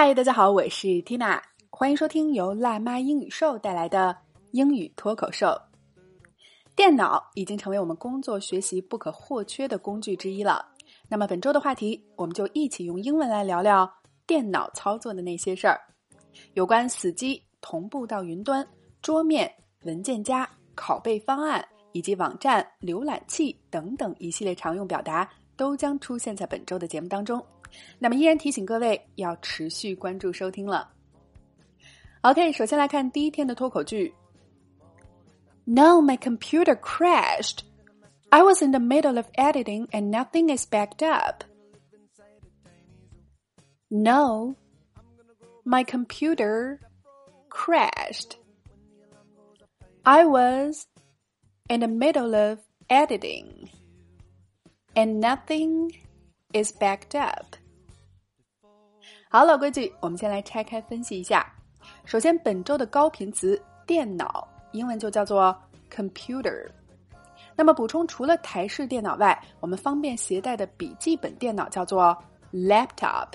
嗨，大家好，我是 Tina， 欢迎收听由辣妈英语秀带来的英语脱口秀。电脑已经成为我们工作学习不可或缺的工具之一了。那么本周的话题，我们就一起用英文来聊聊电脑操作的那些事儿，有关死机、同步到云端、桌面、文件夹、拷贝方案以及网站、浏览器等等一系列常用表达都将出现在本周的节目当中。那么依然提醒各位要持续关注收听了。 OK， 首先来看第一天的脱口剧。 No, my computer crashed. I was in the middle of editing and nothing is backed up. No, my computer crashed. I was in the middle of editing and nothing is backed up. 好，老规矩，我们先来拆开分析一下。首先，本周的高频词电脑，英文就叫做 computer。 那么补充，除了台式电脑外，我们方便携带的笔记本电脑叫做 laptop。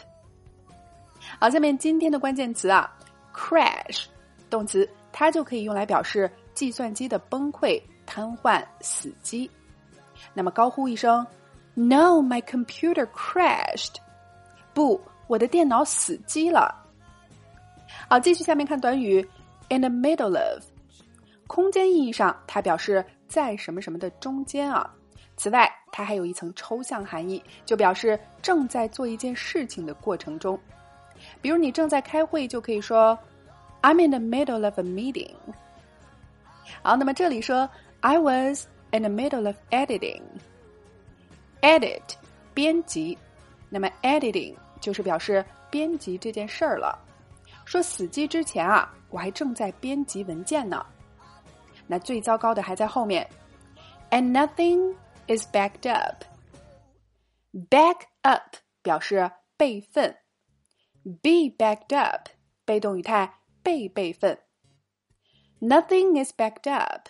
好，下面今天的关键词啊， crash， 动词，它就可以用来表示计算机的崩溃、瘫痪、死机。那么高呼一声No, my computer crashed. 不，我的电脑死机了。好，继续下面看短语 in the middle of。 空间意义上，它表示在什么什么的中间啊。此外，它还有一层抽象含义，就表示正在做一件事情的过程中。比如你正在开会，就可以说 I'm in the middle of a meeting. 好，那么这里说 I was in the middle of editing。edit 编辑，那么 editing 就是表示编辑这件事儿了。说死机之前啊，我还正在编辑文件呢。那最糟糕的还在后面 and nothing is backed up. Back up 表示备份， be backed up 被动语态被备份。 Nothing is backed up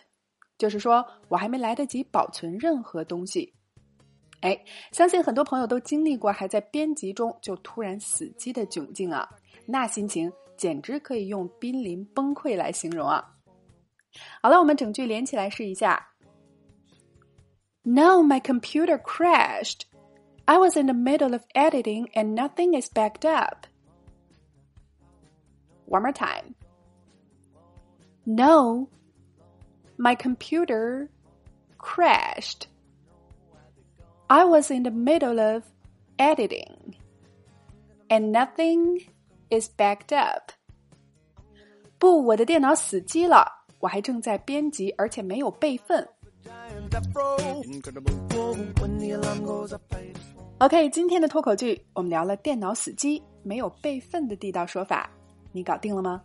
就是说我还没来得及保存任何东西。哎，相信很多朋友都经历过还在编辑中就突然死机的窘境啊，那心情简直可以用濒临崩溃来形容啊。好了，我们整句连起来试一下。 No, my computer crashed. I was in the middle of editing and nothing is backed up. One more time. No, my computer crashed.I was in the middle of editing, and nothing is backed up. 不，我的电脑死机了，我还正在编辑，而且没有备份。OK， 今天的脱口剧，我们聊了电脑死机、没有备份的地道说法，你搞定了吗？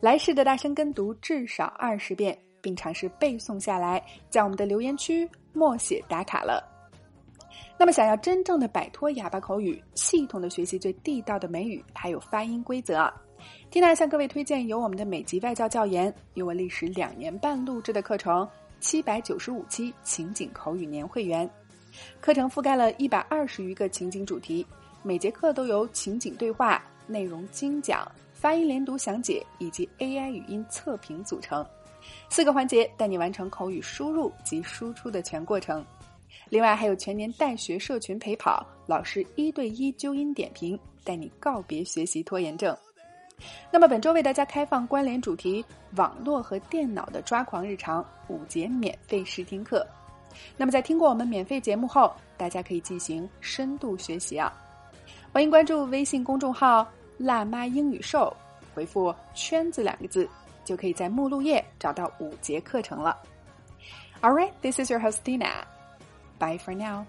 来试着大声跟读至少20遍，并尝试背诵下来，在我们的留言区默写打卡了。那么想要真正的摆脱哑巴口语，系统的学习最地道的美语还有发音规则，Tina向各位推荐由我们的美籍外教教研、英文历时2年半录制的课程795期情景口语年会员。课程覆盖了120余个情景主题，每节课都由情景对话、内容精讲、发音连读详解以及 AI 语音测评组成，4个环节带你完成口语输入及输出的全过程。另外还有全年带学社群陪跑，老师1对1纠音点评，带你告别学习拖延症。那么本周为大家开放关联主题网络和电脑的抓狂日常5节免费试听课。那么在听过我们免费节目后，大家可以进行深度学习啊！欢迎关注微信公众号辣妈英语秀，回复圈子2个字就可以在目录页找到5节课程了。 Alright, this is your host Tina. Bye for now.